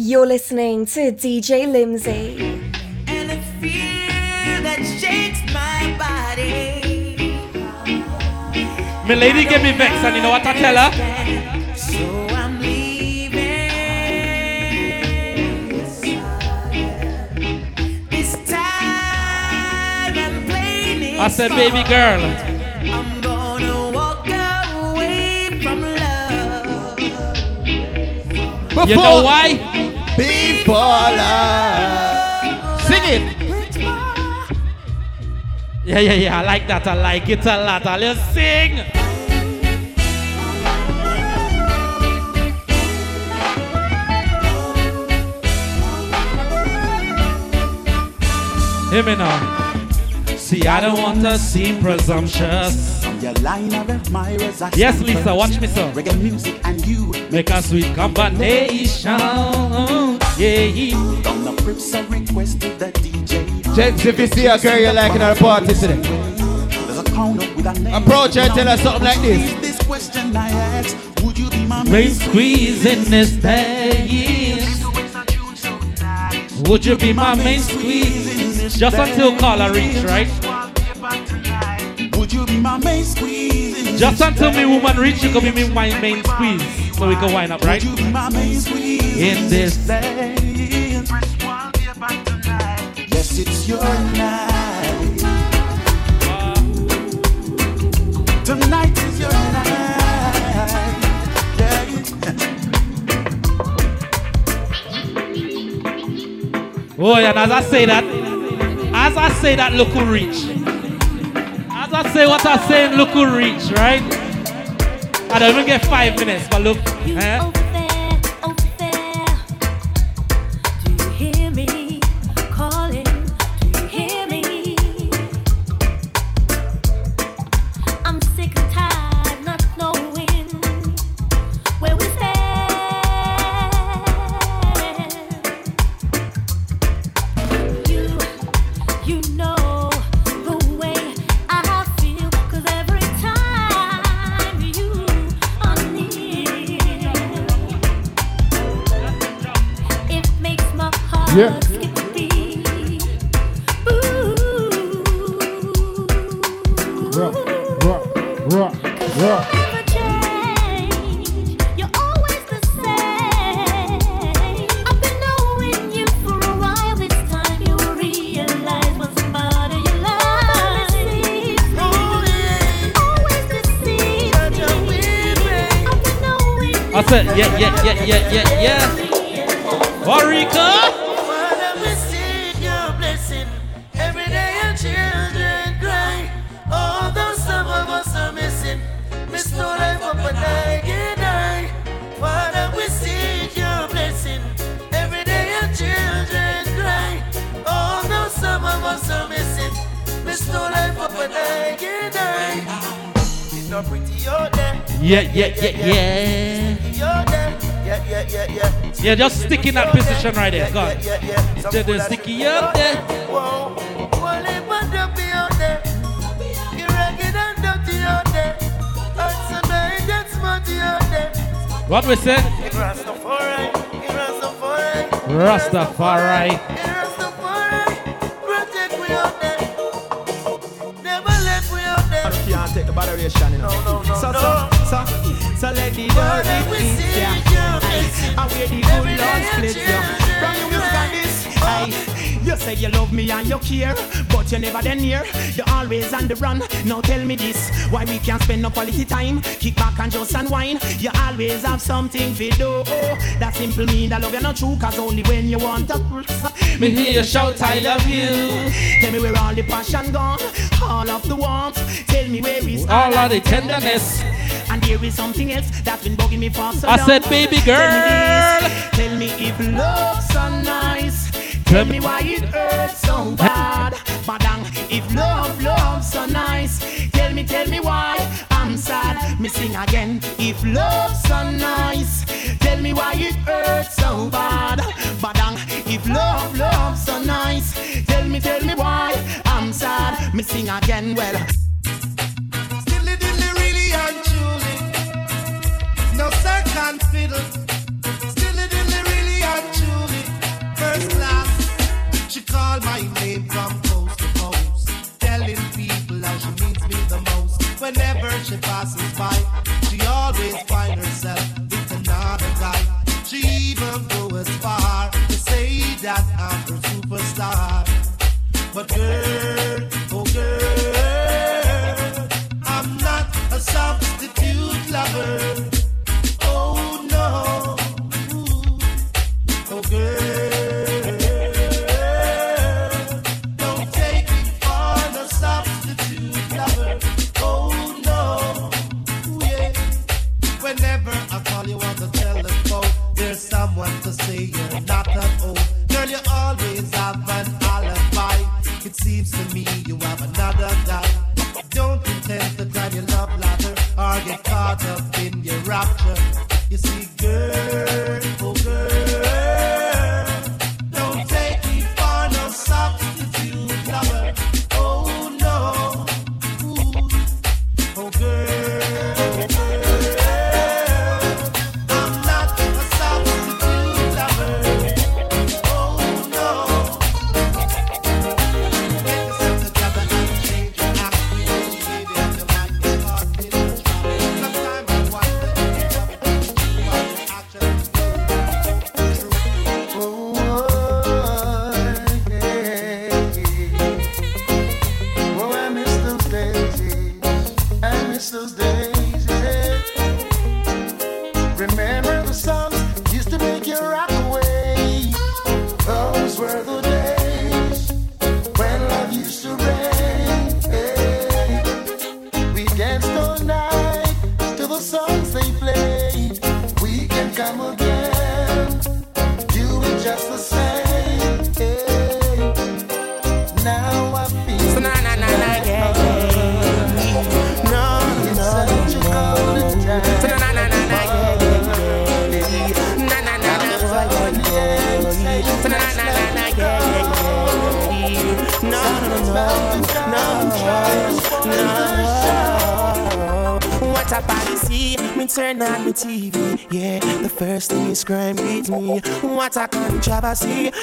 You're listening to DJ Limzy. And the fear that shakes my body. My lady gave me vexed, and you know what I tell her? So I'm leaving. This time I'm playing. I said, baby girl, I'm gonna walk away from love. Before. You know why? Before love. Sing it. Yeah, I like that. I like it a lot. Let's sing. Hear me now. See, I don't want to seem presumptuous. Yes, Lisa, watch me, sir. Reggae music and you make a sweet combination. Yeah. From the Crips I requested that DJ. Gents, if you see a girl you like in our party today, there's a corner with a name. Approach her and tell her something like this. This question I asked, would you be my main squeeze in this place? Would you be my main squeeze? Just until caller reach, right? Would you be my main squeeze? Just until me woman reach, you could be my main squeeze. So we can wind up, right? In this day, yes, it's your night. Tonight is your night. Oh, and as I say that, look who reach. As I say what I say, look who reach, right? I don't even get 5 minutes, but look. Over there. Do you hear me calling? Do you hear me? I'm sick and tired, not knowing where we stand. You know. Yeah. Rock. I said, yeah. Warika. Yeah. Yeah, just stick in that position right there. God. Just sticky out there. Whoa. What we said? Rastafari. So let the door in ya. I wear the good Lord split ya. From your music and this, you say you love me and you care, but you never then near. You're always on the run. Now tell me this, why we can't spend no quality time? Kick back and just unwind. You always have something to do. That simple mean that love you not true, cause only when you want to. Me hear you shout I love you. Tell me where all the passion gone, all of the warmth. Tell me where is all of the tenderness. And there is something else that's been bugging me for so long. I said, baby girl, tell me if love's so nice. Tell me why it hurts so bad. Badang, if love's so nice. Tell me why I'm sad. Me sing again. If love's so nice. Tell me why it hurts so bad. Badang, if love's so nice. Tell me why I'm sad. Me sing again. Well, no second fiddle, still it really and true.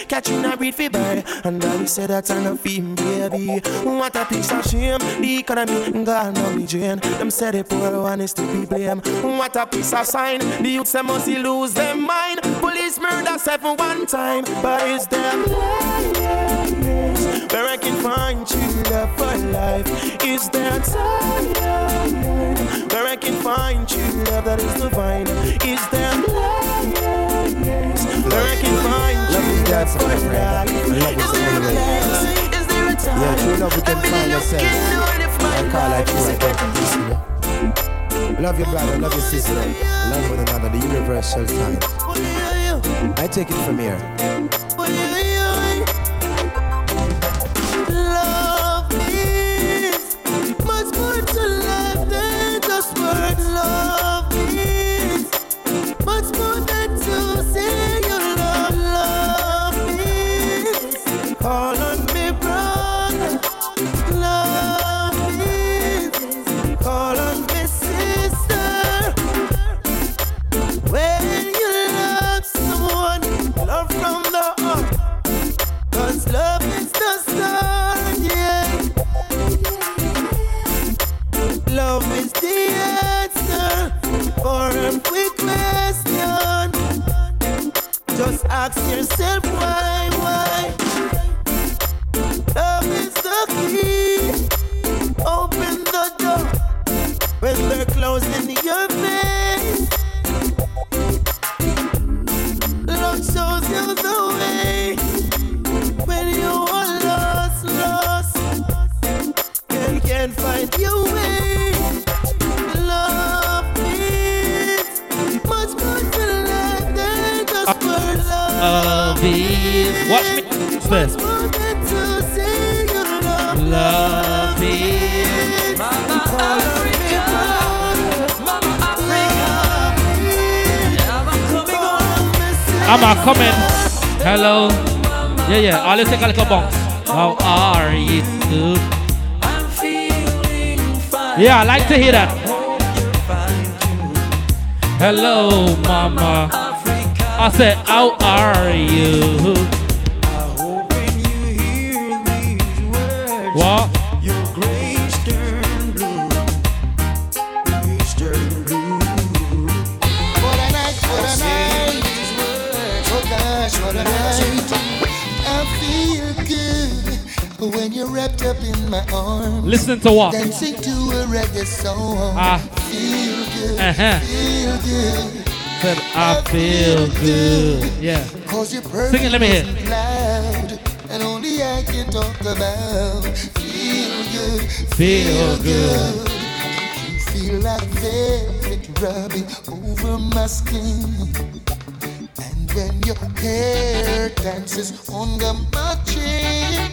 Catching a breed for bird, and now we say that's an offend, baby. What a piece of shame, the economy gone down the drain. Them say the poor one is to be blamed. What a piece of sign, the youths they must lose their mind. Police murder 7-1 time, but it's them tiredness where I can find true love for life. It's their tiredness where I can find true love that is divine. It's them love your brother, love your sister, love one another, the universal kind. I take it from here. Love is much more to life than just word. Love is much more than to say you love me. Call on me, brother. Love me. Call on me, sister. When you love someone, love from the heart. Cause love is the star, yeah. Love is the answer for every question. Just ask yourself why. Love is the key. Open the door when they're closing your face. Love shows you the way when you are lost, and can't find your way. Love is much more to life than just for love. Love is watch me first. Love is Mama Africa. Mama Africa. I'm a coming. Hello. Yeah. I'll listen to the box. How are you, dude? I'm feeling fine. Yeah, I like to hear that. Hello, Mama Africa. I said, how are you? I hope when you hear these words, what? Your grace turn blue. Grace turn blue. What a night. I feel good when you're wrapped up in my arms. Listen to what? Dancing to a reggae song. Feel good. I feel good. Yeah. Cause your perfect sing it, let me hear. Loud, and only I can talk about. Feel good, feel good. You feel like velvet rubbing over my skin. And when your hair dances under my chin,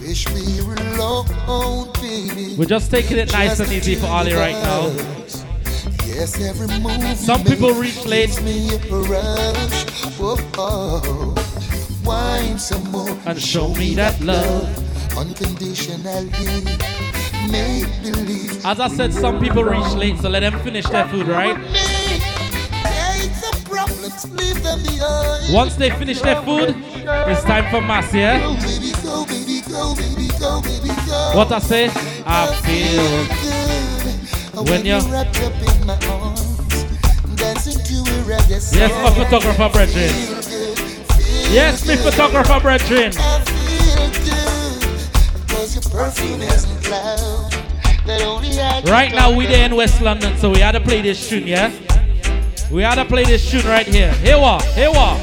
wish we were alone, baby. We're just taking it nice and easy for Ali right now. Yes, every move. Some people reach late. Wine some more and show me that love unconditionally. Make believe. As I said, some people reach late, so let them finish their food, right? Once they finish their food, it's time for mass, yeah? What I say? I feel good when you're wrapped up in my arms, dancing to a reggae song. Yes, my photographer brethren. Yes, me photographer brethren. I feel good, cause your perfume isn't loud, that only I can. Right now we there in West London, so we had to play this tune, yeah? We had to play this tune right here. Here we are, here we are.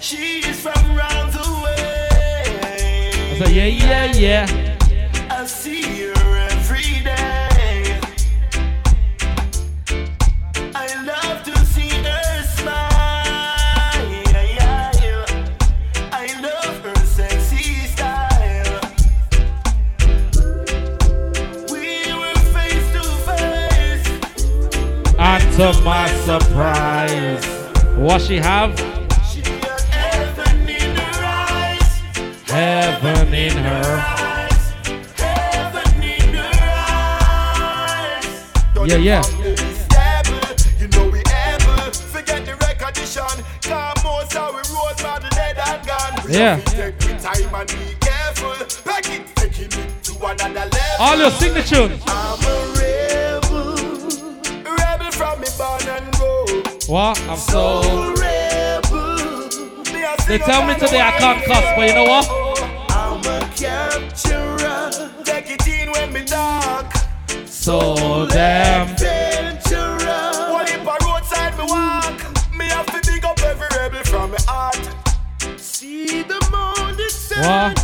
She's from round away. I said, yeah, yeah, yeah. I see her every day. I love to see her smile. And to my surprise, what she have? She got heaven in her eyes. Heaven in her eyes. Heaven in her eyes. Yeah, yeah. You know we ever forget the recognition. Come on, so we rose by the lead and gun. Yeah. Take the time and be careful. Back it, take it to another level. All your signatures. What? I'm so rebel. They tell me today I can't cuss, but you know what? I'm a capturer. Take it in when me dark. So damn adventurer. What if I roadside me walk? Me have to dig up every rebel from my heart. See the moon, the sun.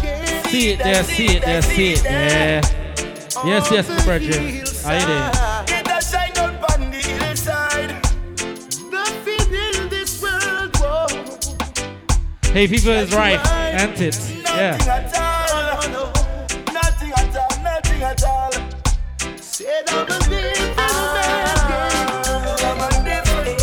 See it there, see it there, see it there. Yes, yes, my brethren. Are you there? Hey, people is right, ain't it? Yeah. Nothing at all, nothing at all. Say that was different. I'm a different.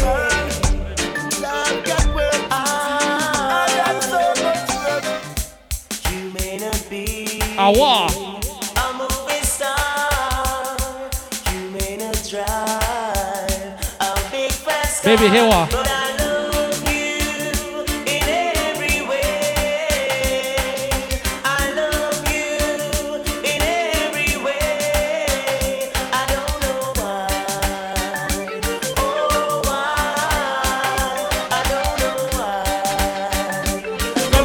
Baby, here we are. But I love you in every way. I love you in every way. I don't know why. Oh, why? I don't know why. Oh,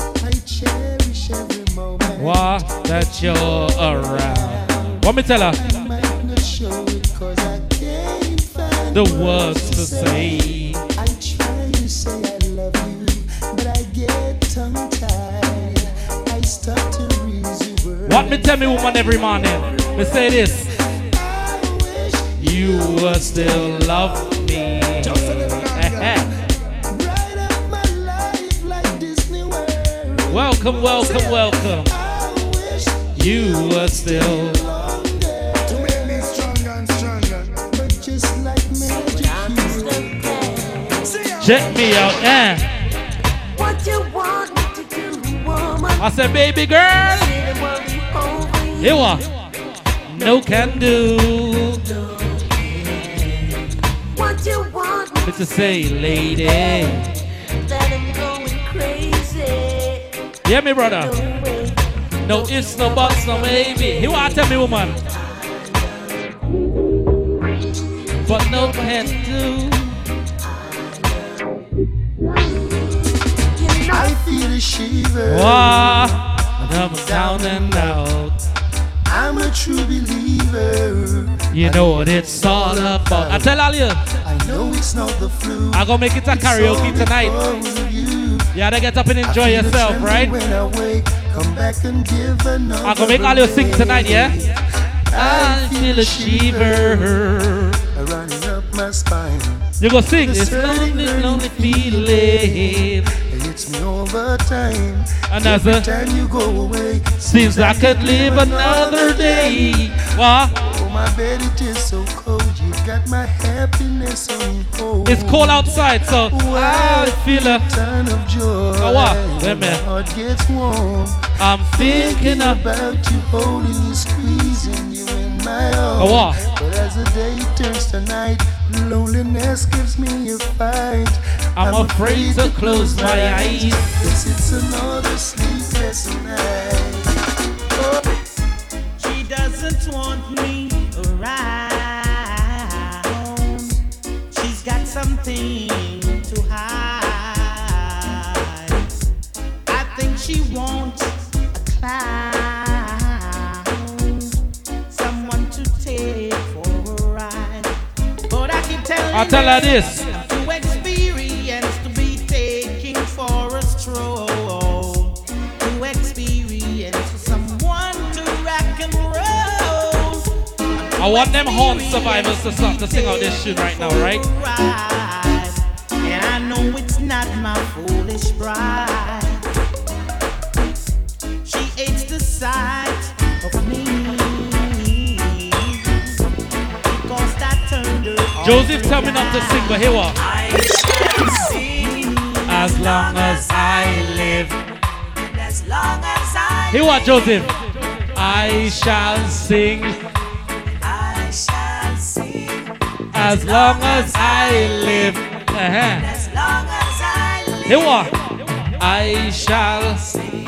why? I cherish every moment. Why that you're around? What me tell her? The words to say. I try to say I love you, but I get tongue tied. I start to reason words. What me tell me woman every morning? Me say this. I wish you would still love me. Right up my life like Disney World. Welcome, welcome, welcome. I wish you would still check me out, eh? What you want me to do, woman? I said, baby girl. You are no can do. What you want me to say, lady? That I'm going crazy. Yeah, me brother. No ifs, no buts, no maybe. You want to tell me, woman? But no can do. I feel a shiver. Wow. And I'm down and out. I'm a true believer. You know what it's all about. I tell all you. I know it's not the flu. I'm gonna make it a karaoke tonight. You gotta get up and enjoy yourself, right? I'm gonna make all you sing tonight, yeah? I feel a shiver running up my spine. You go sing. It's lonely, lonely feeling. It's me over time. Another time you go away. Seems I could live another day. What? Oh my bed, it is so cold. You got my happiness on hold. It's cold outside, so I feel a ton of joy. Oh what? Wait a minute. My heart gets warm. I'm thinking about you, holding you, squeezing you in my arms. Oh what? But as the day turns to night, loneliness gives me a fight. I'm afraid to close my eyes. Yes, it's another sleepless night. Oh. She doesn't want me around. She's got something to hide. I think she wants a clown, someone to take for a ride. But I keep telling you, I tell her this. I want them horn survivors to start to sing out this tune right now, right? And I know it's not my foolish pride. She hates the sight of me, because I turned her. Joseph, tell me not to sing, but here what? I shall sing as long as I live. As long as I live. Here what, Joseph? I shall sing. As long as I live, as long as I live, here what? I shall sing.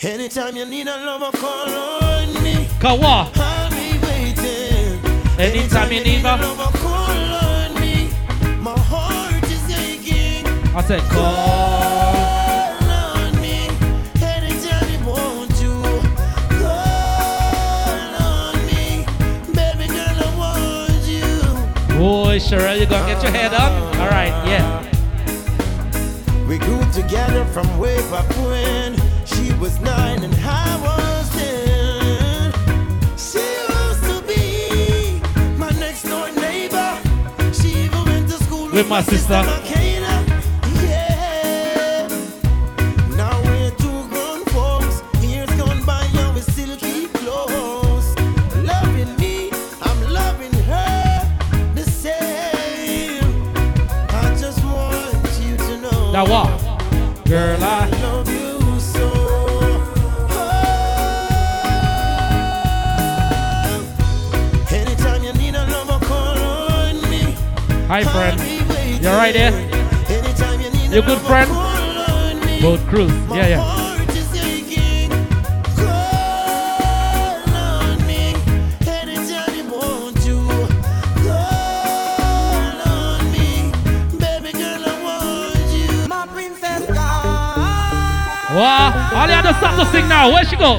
Anytime you need a lover, call on me. Call what? I'll be waiting. Anytime you need a lover, call on me. My heart is aching. I said, call on me. Anytime you want to. Boy, Sherelle, you gonna get your head up? All right, yeah. We grew together from way back when. She was 9 and I was 10. She used to be my next door neighbor. She even went to school with my sister. Yeah. Now we're two grown folks. Years gone by and we still keep close. Loving me, I'm loving her. Now what? Girl, I love you so. Oh. Anytime you need a lover, call on me. Hi, friend. You all right there? Anytime you need a good friend? Boat crew. Yeah, yeah. Wow, all the other stuff to sing now. Where she go?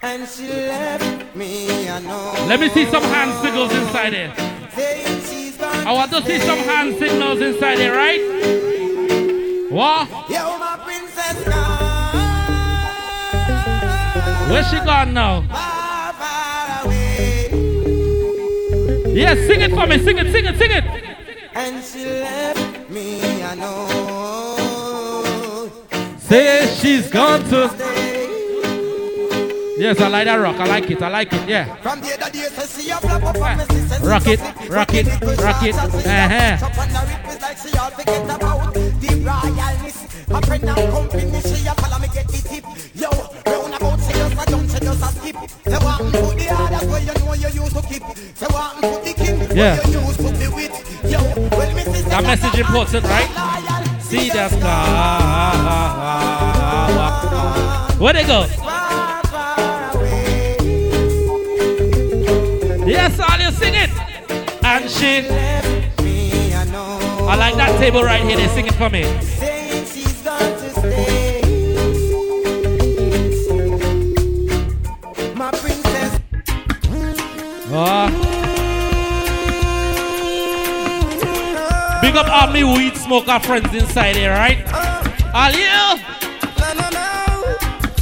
And she left me, I know. Let me see some hand signals inside there. I want to see some hand signals inside there, right? What? Where she gone now? Yes, yeah, sing it for me. Sing it, sing it, sing it. And she left me, I know. Say she's gone to stay. Yes, I like that rock, I like it, yeah. From the other days, I see her flop up on my sisters. Rock it, rock it, rock it. Chop on her rip is like she all forget about the royalness. My friend now company, she a follow me get the tip. Yo, round about she just a jump, she just a skip. Say what and put the others where you know you used to keep. Say what and put the king where you used to be with. That message important, right? See that scar. Where they go? Yes, all you sing it. And she left me, I know. I like that table right here. They sing it for me. Saying she's going to stay. My princess. Big up all me weed smoker friends inside here, right? All you.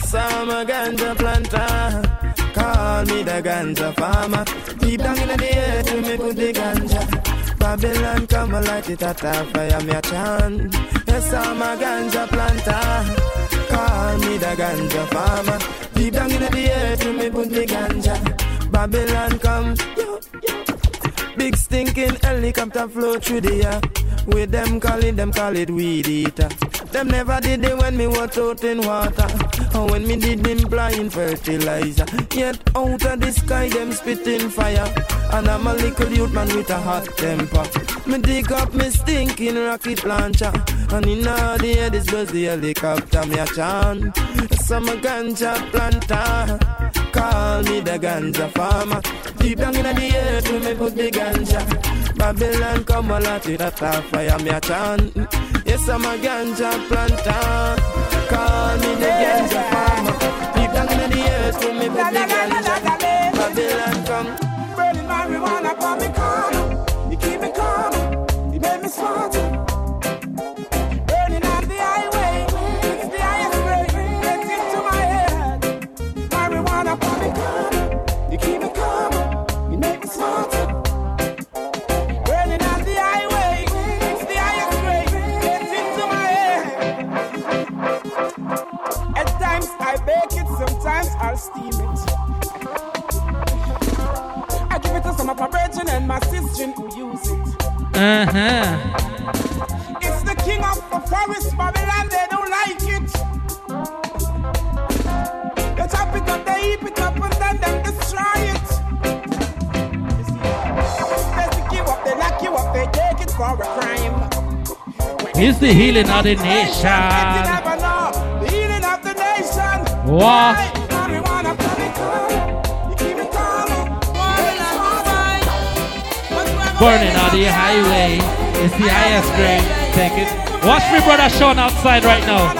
Summer ganja planter. Call me the ganja farmer. Deep down in the air to me put the ganja. Babylon, come and light it at a fire, me a chant. Yes, I'm a ganja planter. Call me the ganja farmer. Deep down in the earth, to me put the ganja. Babylon, come. Big stinking helicopter flow through the air. With them calling, them call it weed eater. Them never did it when me was out in water. Or when me did them blind fertilizer. Yet out of the sky them spitting fire. And I'm a little youth man with a hot temper. Me dig up me stinking rocket launcher. And in all the air this was the helicopter. Me a chant. Some ganja planter. Call me the ganja farmer. Deep down in the earth we me put the ganja. Babylon come a lot with a top fire. Me a chant. Yes, I'm a ganja planter. Call me the ganja farmer. Deep down in the earth to me put the ganja. Babylon come. Burning marijuana got me calm. You keep me calm. You make me smart. Burning on the highway. It's the highest grade. Gets into my head. Marijuana got me calm. You keep me calm. You make me smart. Burning on the highway. It's the highest grade. Gets into my head. At times I bake it. Sometimes I'll steam it. Some of my brethren and my sister who use it. Uh-huh. It's the king of the forest, Babylon, they don't like it. They chop it up, they heap it up, and then they destroy it. They pick you up, they lock you up, they take it for a crime. It's the healing of the nation. The healing of the nation. What? Burning on the highway, it's the highest grade. Take it. Watch me, brother Sean, outside right now.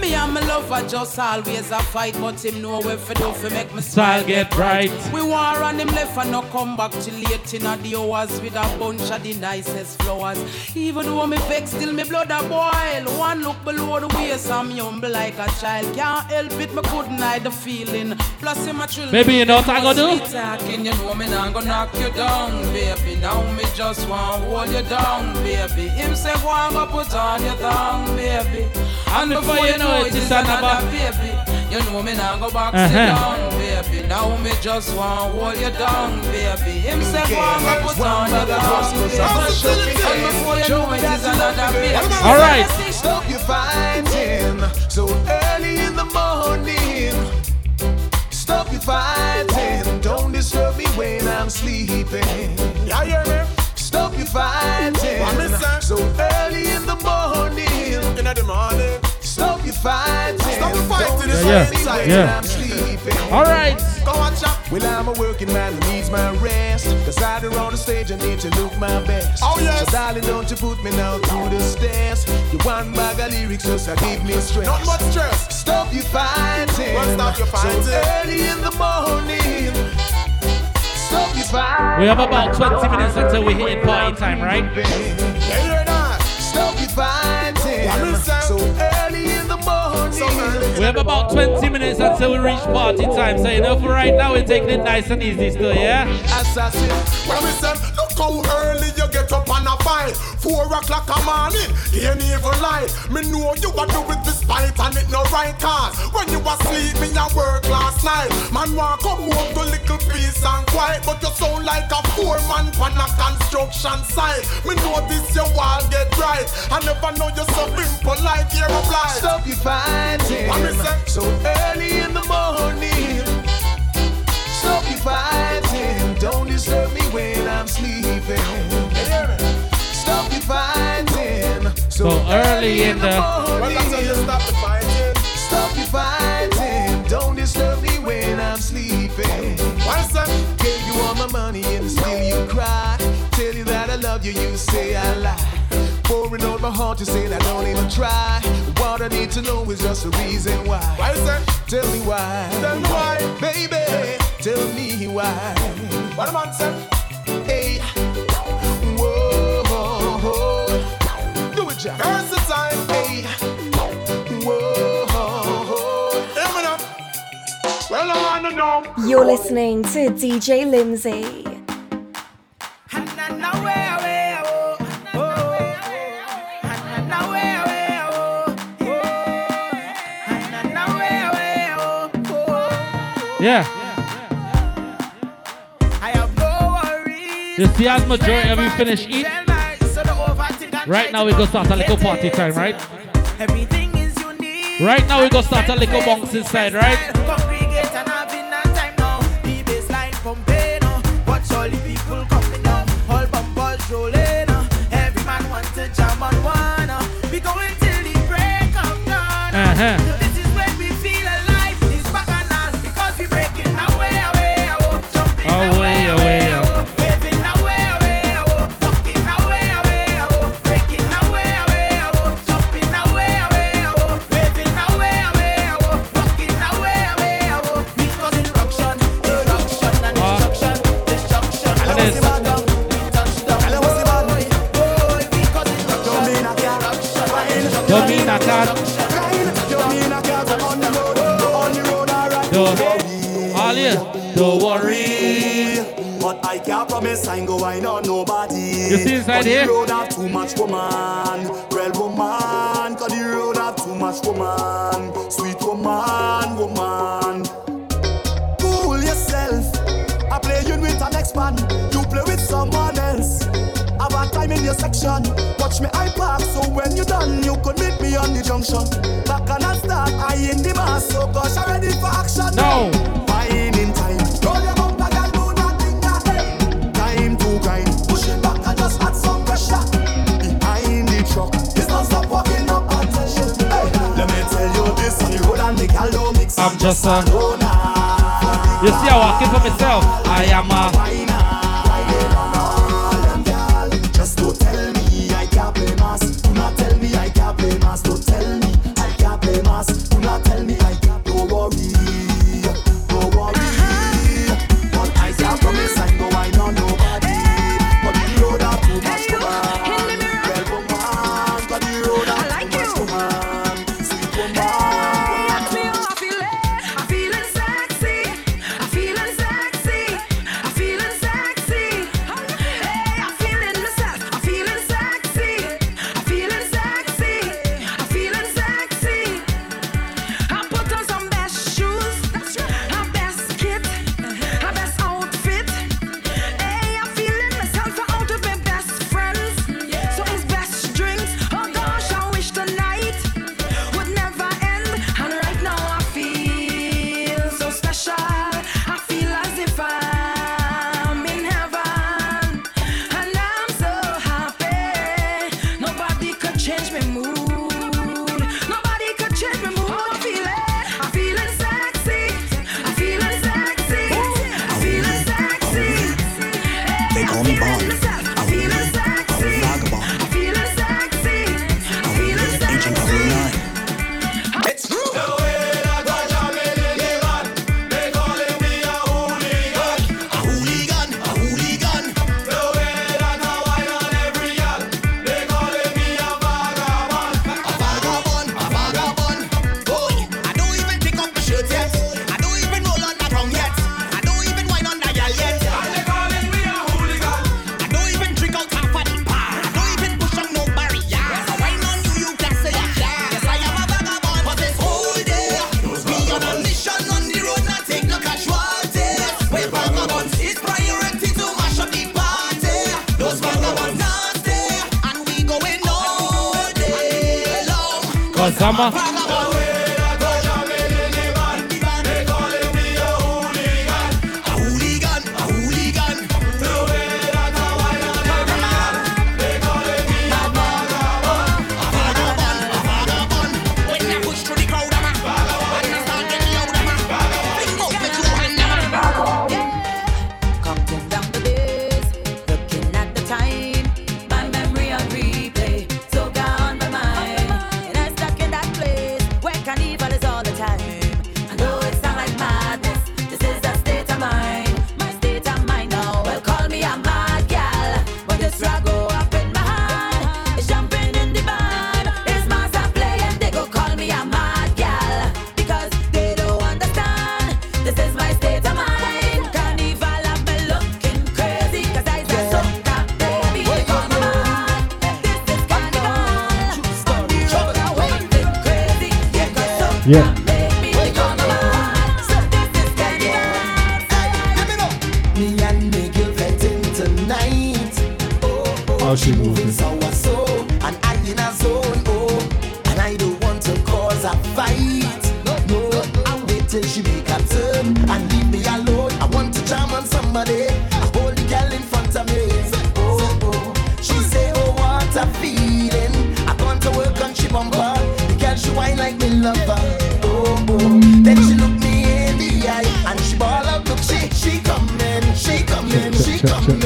Me and my lover just always a fight, but him know what for do for make my style get bright. We war on him left and no come back till late in the hours with a bunch of the nicest flowers. Even though me vex, still me blood a boil. One look below the waist, I'm humble like a child. Can't help it, me couldn't hide the feeling. Plus him a trill. Maybe you know what I gonna do? Talking, you know me nah gonna knock you down, baby. Now me just want to hold you down, baby. Him say go and go put on your thong, baby. And before you know it, it's another baby. You know me now go back sit down, baby. Now me just want to hold you down, baby. Him say go and go put on your thong, baby. And before you know it, it's another baby. All right. Stop your fighting so early in the morning. Stop your fighting. Don't disturb me when I'm sleeping. Yeah, you hear me? Stop your fighting. So early in the morning. In the morning. Stop your fighting. Stop your fighting. I'm sleeping. All right. Go watch out. Well, I'm a working man who needs my rest. Cause I don't on the stage, I need to look my best. Oh, yes. So, darling, don't you put me now through the stairs. You want bag of lyrics, just give me stress. Not much stress. Stop your fighting. Well, stop your fighting. So early in the morning. We have about 20 minutes until we hit party time, right? We have about 20 minutes until we reach party time. So, you know, for right now, we're taking it nice and easy still, yeah? Assassin. When we said, look how early you get up on a fight. 4 o'clock a morning, you ain't even lie. Me know you are doing this fight and it no right cause. When you were sleeping at work last night, man walk up home to little peace and quiet. But you sound like a poor man on a construction site. Me know this you all get right. I never know you're so impolite, you're obliged. Stop you fighting. So early in the morning. Stop you fighting. Don't disturb me when I'm sleeping. Stop you fighting. So early in the morning. Stop you fighting. Don't disturb me when I'm sleeping. Gave you all my money and still you cry. Tell you that I love you, you say I lie. pouring out my heart, you say I don't even try. What I need to know is just the reason why. Why is that? Tell me why. Tell me why, baby. Tell me why. What am I saying? Hey, whoa, whoa, whoa. Do it, Jack. There's the time. Hey, whoa, whoa, whoa. Hear me now. Well, I wanna know. You're listening to DJ Limzy. Yeah. I have no worries. This is the majority of you finish eat. Right now we go start a little party time, right? Everything is unique. Right now we go start a little bonks inside, right? Congregate and have in that time now. The baseline pumping up. Watch all the people coming up. All bumbles rolling up. Every man wants to jam on one up. We going till the break of dawn. Uh-huh. You see inside here? The road have too much woman, real woman. Cause the road have too much woman, sweet woman, woman. Fool yourself. I play you with an ex-man. You play with someone else. Have a time in your section. Watch me I park. So when you done, you could meet me on the junction. Back and I start, I in the mass. So gosh, I'm ready for action. No. Buying in time. Roll your bumper, girl, do not think that. Hey. Time to grind. Push it back. Add some pressure behind the truck. It's not stop walking up attention. Hey, let me tell you this on the road and the gallo mix. I'm just a loner. You see, I walk in for myself. I am a whiner. Just don't tell me I can't play mass. Do not tell me I can't play mass. Don't tell me I can't play mass. Do not tell me I can't. Don't worry. Don't worry. But I can't promise I know I don't know. Yeah. Oh, she moving. And I in a zone, oh. And I don't want to cause a fight. No, I'll wait till she make a turn and leave me alone. I want to jam on somebody. I hold the girl in front of me. Oh, oh. She say, oh, what a feeling. I want to work on she bumper. The girl she whine like me lover. Oh, oh. Then she look me in the eye and she ball up. Look, she coming, she coming, she coming.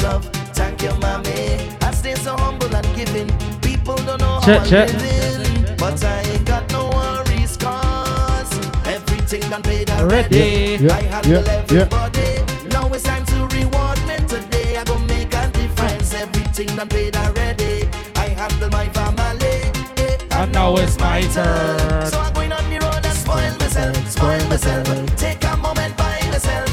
Love, thank you, mommy. I stay so humble and giving. People don't know how I'm living, but I ain't got no worries, cause everything done paid already. I had to love everybody. Now it's time to reward me today. I gon' make a difference. Everything done paid already. I handle my family, and now it's my turn. So I'm going on the road and spoil myself, spoil myself. Take a moment by myself.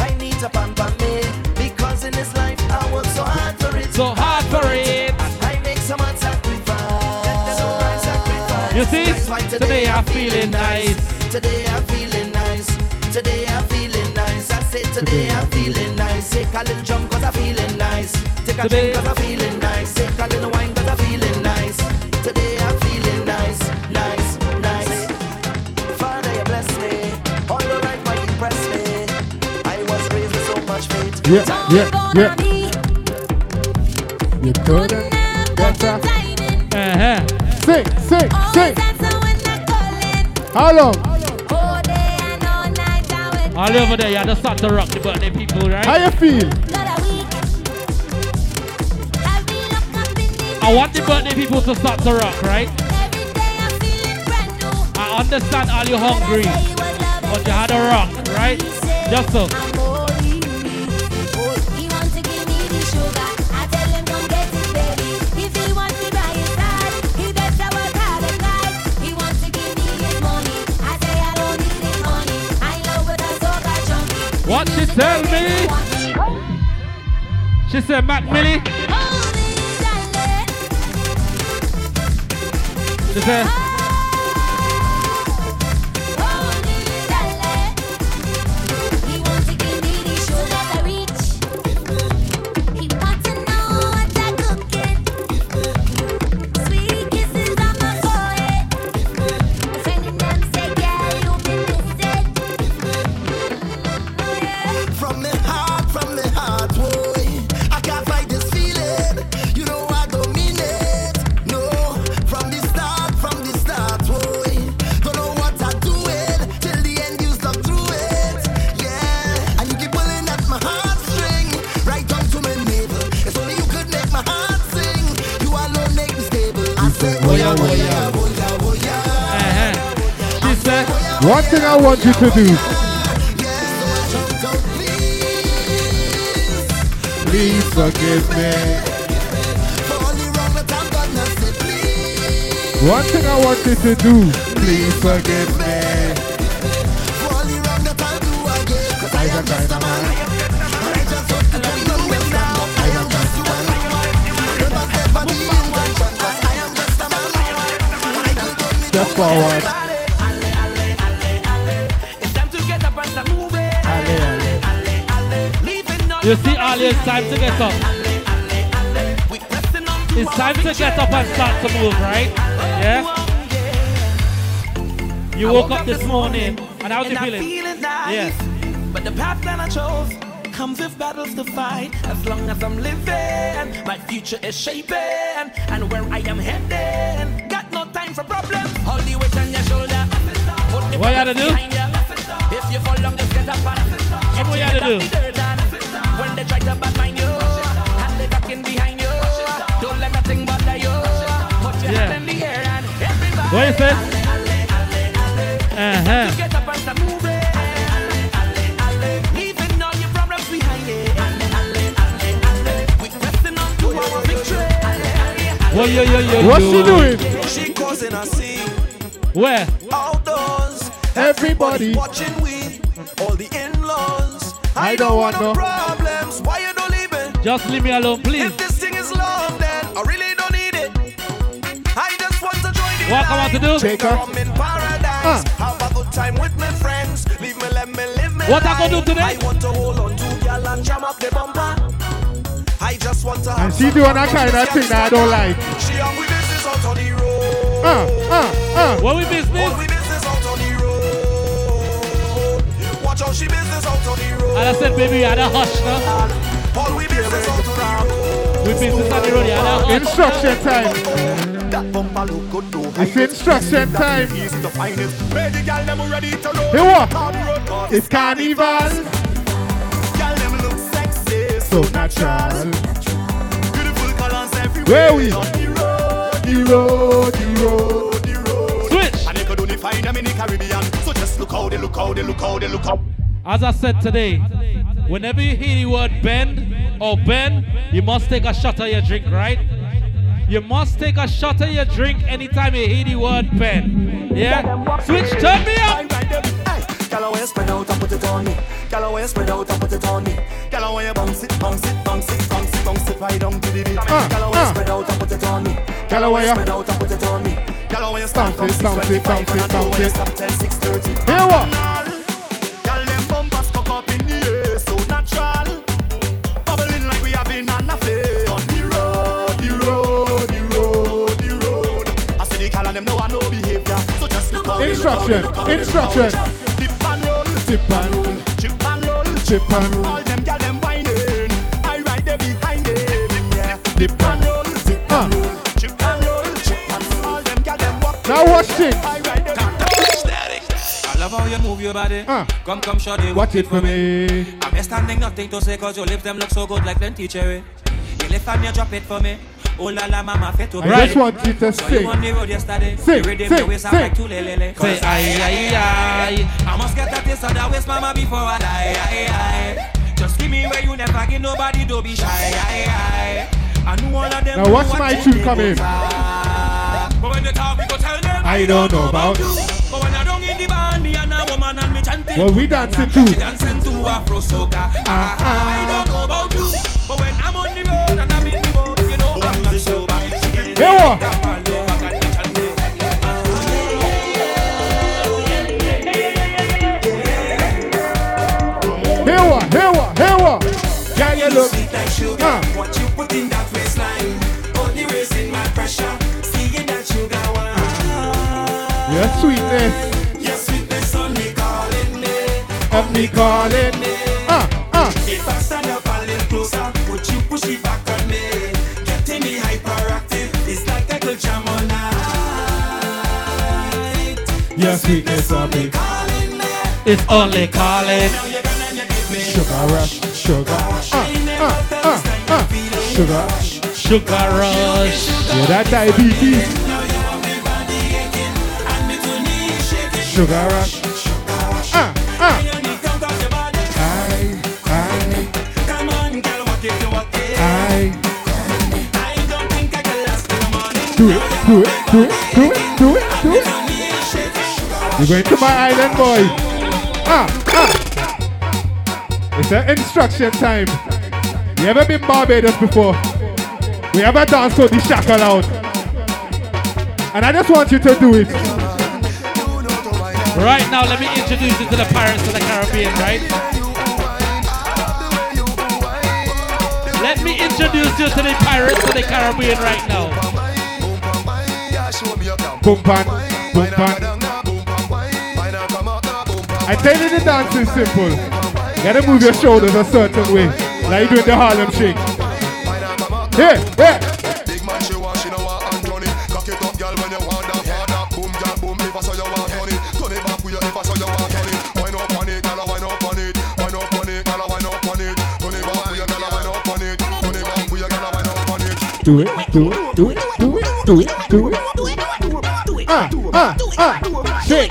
I need to pamper me, because in this life I work so hard for it. So hard for it. I make someone sacrifice. You see? Today I'm feeling nice. Today I'm feeling nice. Today I'm feeling nice. I say today I'm feeling nice. Take a little jump cause I'm feeling nice. Take a drink cause I'm feeling nice. Take a little wine cause I'm feeling nice. Today I'm feeling nice. Nice, nice. Father, you bless me. All the right way you press me. I was raised with so much faith. Yeah, yeah, yeah. You couldn't get up. Sing. How long? All over there, yeah, just start to rock the birthday people, right? How you feel? I want the birthday people to start to rock, right? I understand all you hungry, but you had to rock, right? Just so. What she tell me? She said, Mac Milli. She said, one thing I want you to do. Please forgive me. One thing I want you to do. Please forgive me. Step forward. You see, Ali, it's time to get up. It's time to get up and start to move, right? Yeah? You woke up this morning, and how's you feeling? Yes. But the path that I chose comes with battles to fight. As long as I'm living, my future is shaping, and where I am heading, got no time for problems. Hold you weight on your shoulder. What you gotta do? If you fall on this, get up and what you gotta do? When they try to badmine you, and they ducking behind you, don't let nothing bother you. Put your hand in the air and everybody. What is it? You get up and start moving. Leaving all your problems behind you. We're pressing on to our victory. What you doing? She causing Where? Outdoors. Everybody watching we. All the in-laws. I don't want no problems. Why you don't leave it? Just leave me alone, please. If this thing is love, then I really don't need it. I just want to join the what I want to do? Take up. Have a good time with my friends. Leave me, let me live my what life. I gonna do today? I want to hold on to y'all and jam up the bumper. I just want to and she doing that kind of thing that I don't like. She up with business out on the road. What we business? What we business out on the road. Watch how she business out on the road. And I said, baby, I don't hush now. All we business out on the road. We business on the road, yeah, I don't instruction time. That bumper look good though. It's instruction time. It's the finest. Where the girl them ready to roll. Hey, what? It's carnival. So natural. Beautiful colors everywhere. Where we? The road. Switch. And you could only find them in the Caribbean. So just look how they look. As I said today, whenever you hear the word bend or Ben, you must take a shot of your drink, right? You must take a shot of your drink anytime you hear the word Ben. Yeah? Switch, turn me up. Galloway spread out and put it on me. Galloway spread out and put it on me. Galloway bounce it right down to the beat. Galloway spread out and put it on me. Galloway spread out and put it on me. Galloway bounce it. Stop till 6:30. Here what? Gyal them bumpers cock up in the air, so natural. Bubbling like we have been on a fair. On the road. I see the gyal and them no one no behavior, so just look out. Instruction. Chip and roll. All them girls them whining. I ride them behind them. Yeah. Dip and roll. Chip and roll. All them girls them walking. Now watch it. I ride them. I love how you move your body. Come, shorty. Watch it for me. I'm standing nothing to say 'cause your lips them look so good like plenty cherry. You lift and you drop it for me. Oh la la mama fit to right. This one keep us safe. Say I must get that taste of that waist, mama, before I die. Just give me where you never give nobody, don't be shy. I know all of them. Now watch my tune come in. But when they talk, we go tell them I don't know about you. But when I don't in the band, and a woman and me chanting. Well, we dancing too. Dancing to Afro soca. I don't know about you. But when I'm on the road and I'm in the road. Here what? Yeah, you look sweet like sugar. What you put in that waistline, only raising my pressure. Seeing that sugar wine. Your sweetness only calling me. If I stand up a little closer, would you push it back on me? Your sweetness only calling me. It's only calling. Sugar rush. Yeah, that diabetes. Do it. You're going to my island, boy. It's an instruction time. You ever been Barbados before? We ever danced with the shackle out? And I just want you to do it. Right now, let me introduce you to the Pirates of the Caribbean, right? Let me introduce you to the Pirates of the Caribbean right now. Boom pan. I tell you the dance is simple. You gotta move your shoulders a certain way. Like you do the Harlem Shake. Hey! Big man she wash, she know what and Johnny. Cock it up, girl, when you want that, boom, girl, boom, if I saw you want honey. Turn it back with you if I saw you want honey. Wine up on it, girl, turn it back with you, girl, wine up on it. Turn it back with you, girl, wine up on it. Do it. Shake.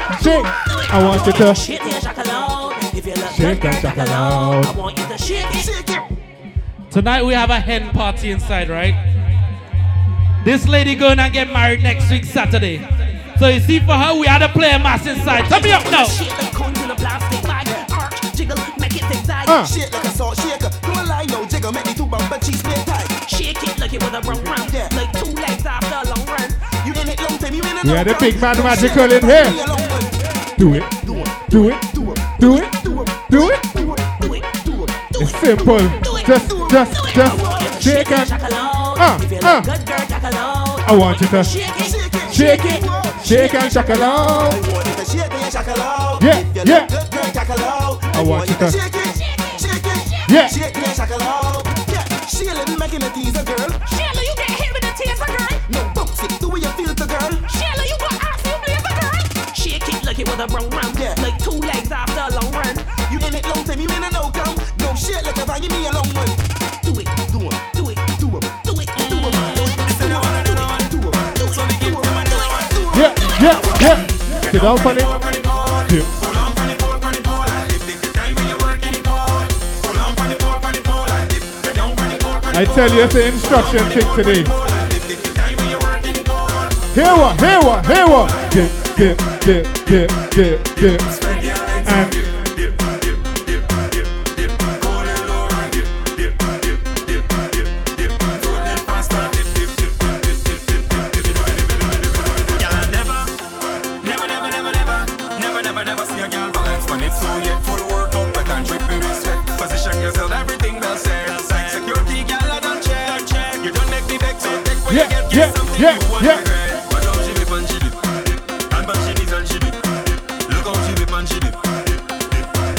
I want you to shake your shakalao. If you love shake your shakalao, I want you to shake it. Tonight we have a hen party inside, right? This lady going to get married next week Saturday. So you see for how we had a player mass inside. Turn me up now. Shake like a salt shaker. Come a line, no jigger. Make me two bump, but she's play tight. Shake it like it was a round. Like 2 legs after a long run. You in it long time, you in it long. Yeah, the big man Majikal in here. Do it. Do it. Do it. Do it. Do it. Do it. Do it. Do it. It's simple. Just shake it. I want you to shake it. Shake and shakalao. I want you to shake and shakalao. Yeah, yeah. I want you to shake it. Shake it. Yeah. Shake and shakalao. Yeah. Sheila, you making a teaser, girl. Sheila, you can't hit with a teaser, girl. No, box it. Do what you feel to, girl. Sheila, you got ass, you play for, girl. Shake it like it was a wrong round. Yeah. Like 2 legs after a long run. You in it long time, you in a no count. No shit like a bag, give me a long one. Do it, do it, do it, do it, do it, do it. Yeah, yeah, yeah. Get out on it. I tell you, it's an instruction thing today. Here one, here one, here one. Dip. And yeah. Look how she dip and she dip, and she dip. Look how she dip and she dip,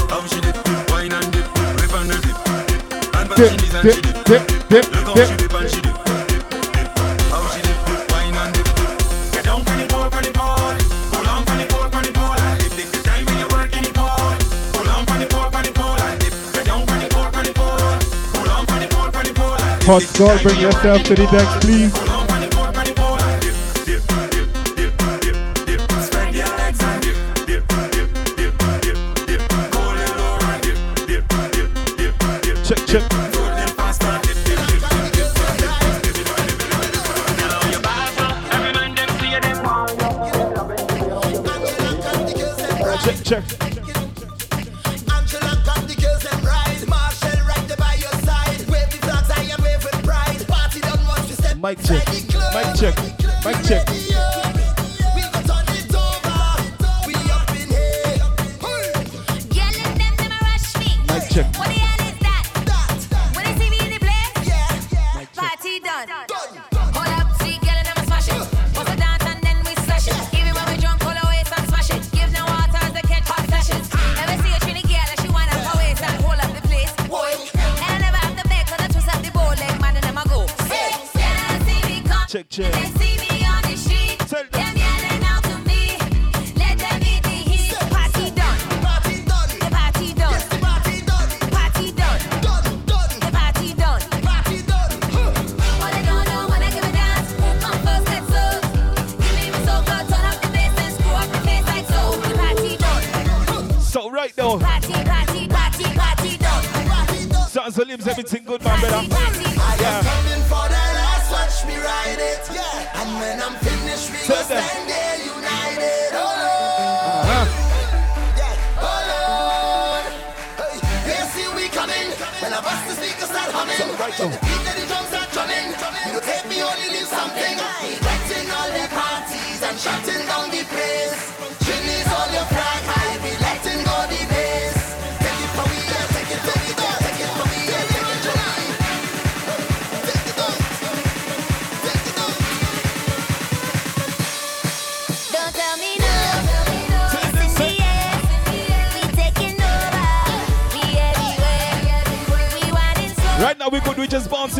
how she dip, wine and dip, rip and dip, and she dip. Look how she dip and she dip, how she dip, wine and dip. Get down on the ball, on the ball. Pull on the ball, on the ball. If take the time when you work in the ball, pull on the ball, on the ball. Get down on the ball, on the ball. Pull on the ball, on the ball. Hot girl, bring yourself to the deck, please.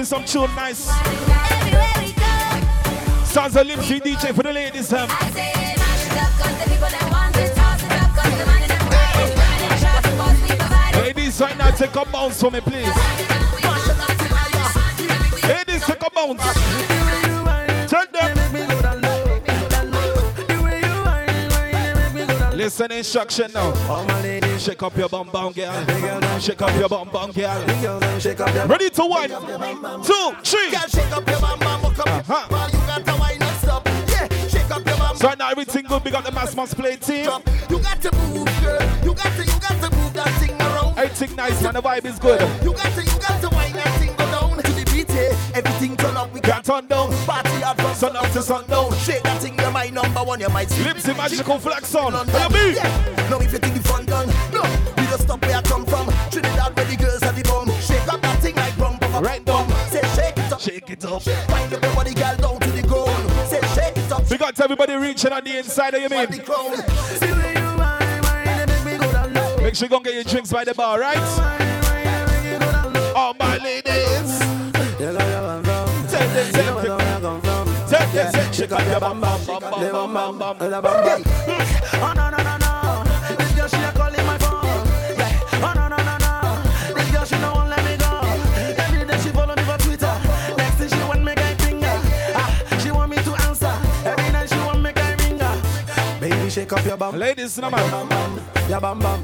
Some tune nice. Sounds a Limzy DJ for the ladies. Ladies, right now, take a bounce for me, please. Ladies, take a bounce. Turn them. Listen instruction now. Shake up your bum bum, girl. Shake up your bum bum, girl. Shake up your. Ready to wine. 2, 3. Girl, shake up your bum bum, come. While you got the wine, not stop. Yeah, shake up your bum. So right now everything good, big up the Mass Must Play team. You got to move, girl. You got to move that thing around. Everything nice, man. The vibe is good. You got to wind that thing down to the beat. Everything turn up, we can't turn down. Party up from sun up to sundown. Shake that thing, you're my number one, you're my Limzy Majikal flex on. Yeah. No, if you think the fun done, no, we just stop where I come from. Trinidad where the girls have the bomb. Shake up that thing like rum, right down. Say shake it up, shake it up. Find everybody girl down to the ground. Say shake it up. We got everybody reaching on the inside of your mean. Make sure you go and get your drinks by the bar, right? All my ladies. You know where I'm from. Take this, shake up your bum bum bum bum bum bum bum bum. Oh no, this girl she a calling my phone. Oh no, this girl she no one let me go. Every day she follow me for Twitter. Next thing she want me guy finger. She want me to answer. Every night she want me guy ringer. Baby shake up your bum. Ladies, no man. Your bum bum.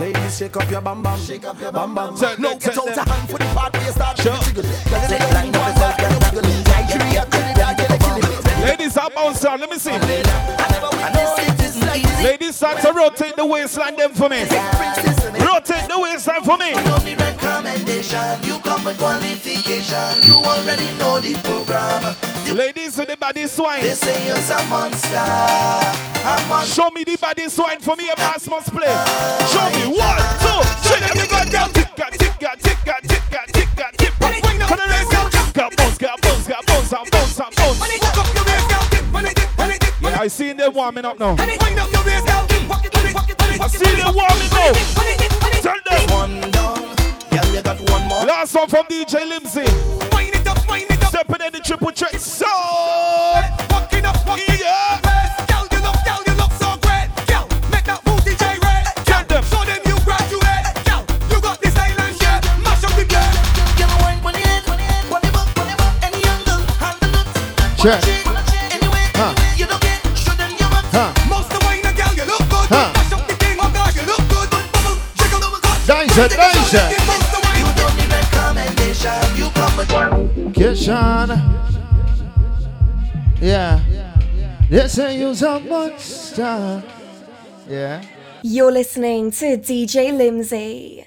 Ladies, shake up your bam bam. Shake up your bam bam. No, get out a hand for the part where you start. Ladies, I'll bounce down. Let me see. Ladies, start to rotate the waistline them for me. Rotate the waistline for me. No need recommendation. You come with qualification. You already know the program. Ladies with the body swine. They say you're a monster. Show me the body swine for me. A Mass Must Play. Show me 1, 2, 3. Let me go down. Tick, for the race, go. I see them warming up now. I see them warming up. Tell them. One down. Yeah, you got one more. Last one from DJ Limzy. Stepping in the triple check, so walking up, yeah. Girl, you look so great. Girl, make that booty J red. Girl, show them you graduate. Girl, you got this island, yeah. Mash up the blood. Give away money in, any angle, handle it. Check. Anyway, you look it. Show them your butt. Most of wine, girl, you look good. Mash up the thing, oh God, you look good. Jiggle over God. Danger. Yeah. They say you're a monster. Yeah. You're listening to DJ Limzy.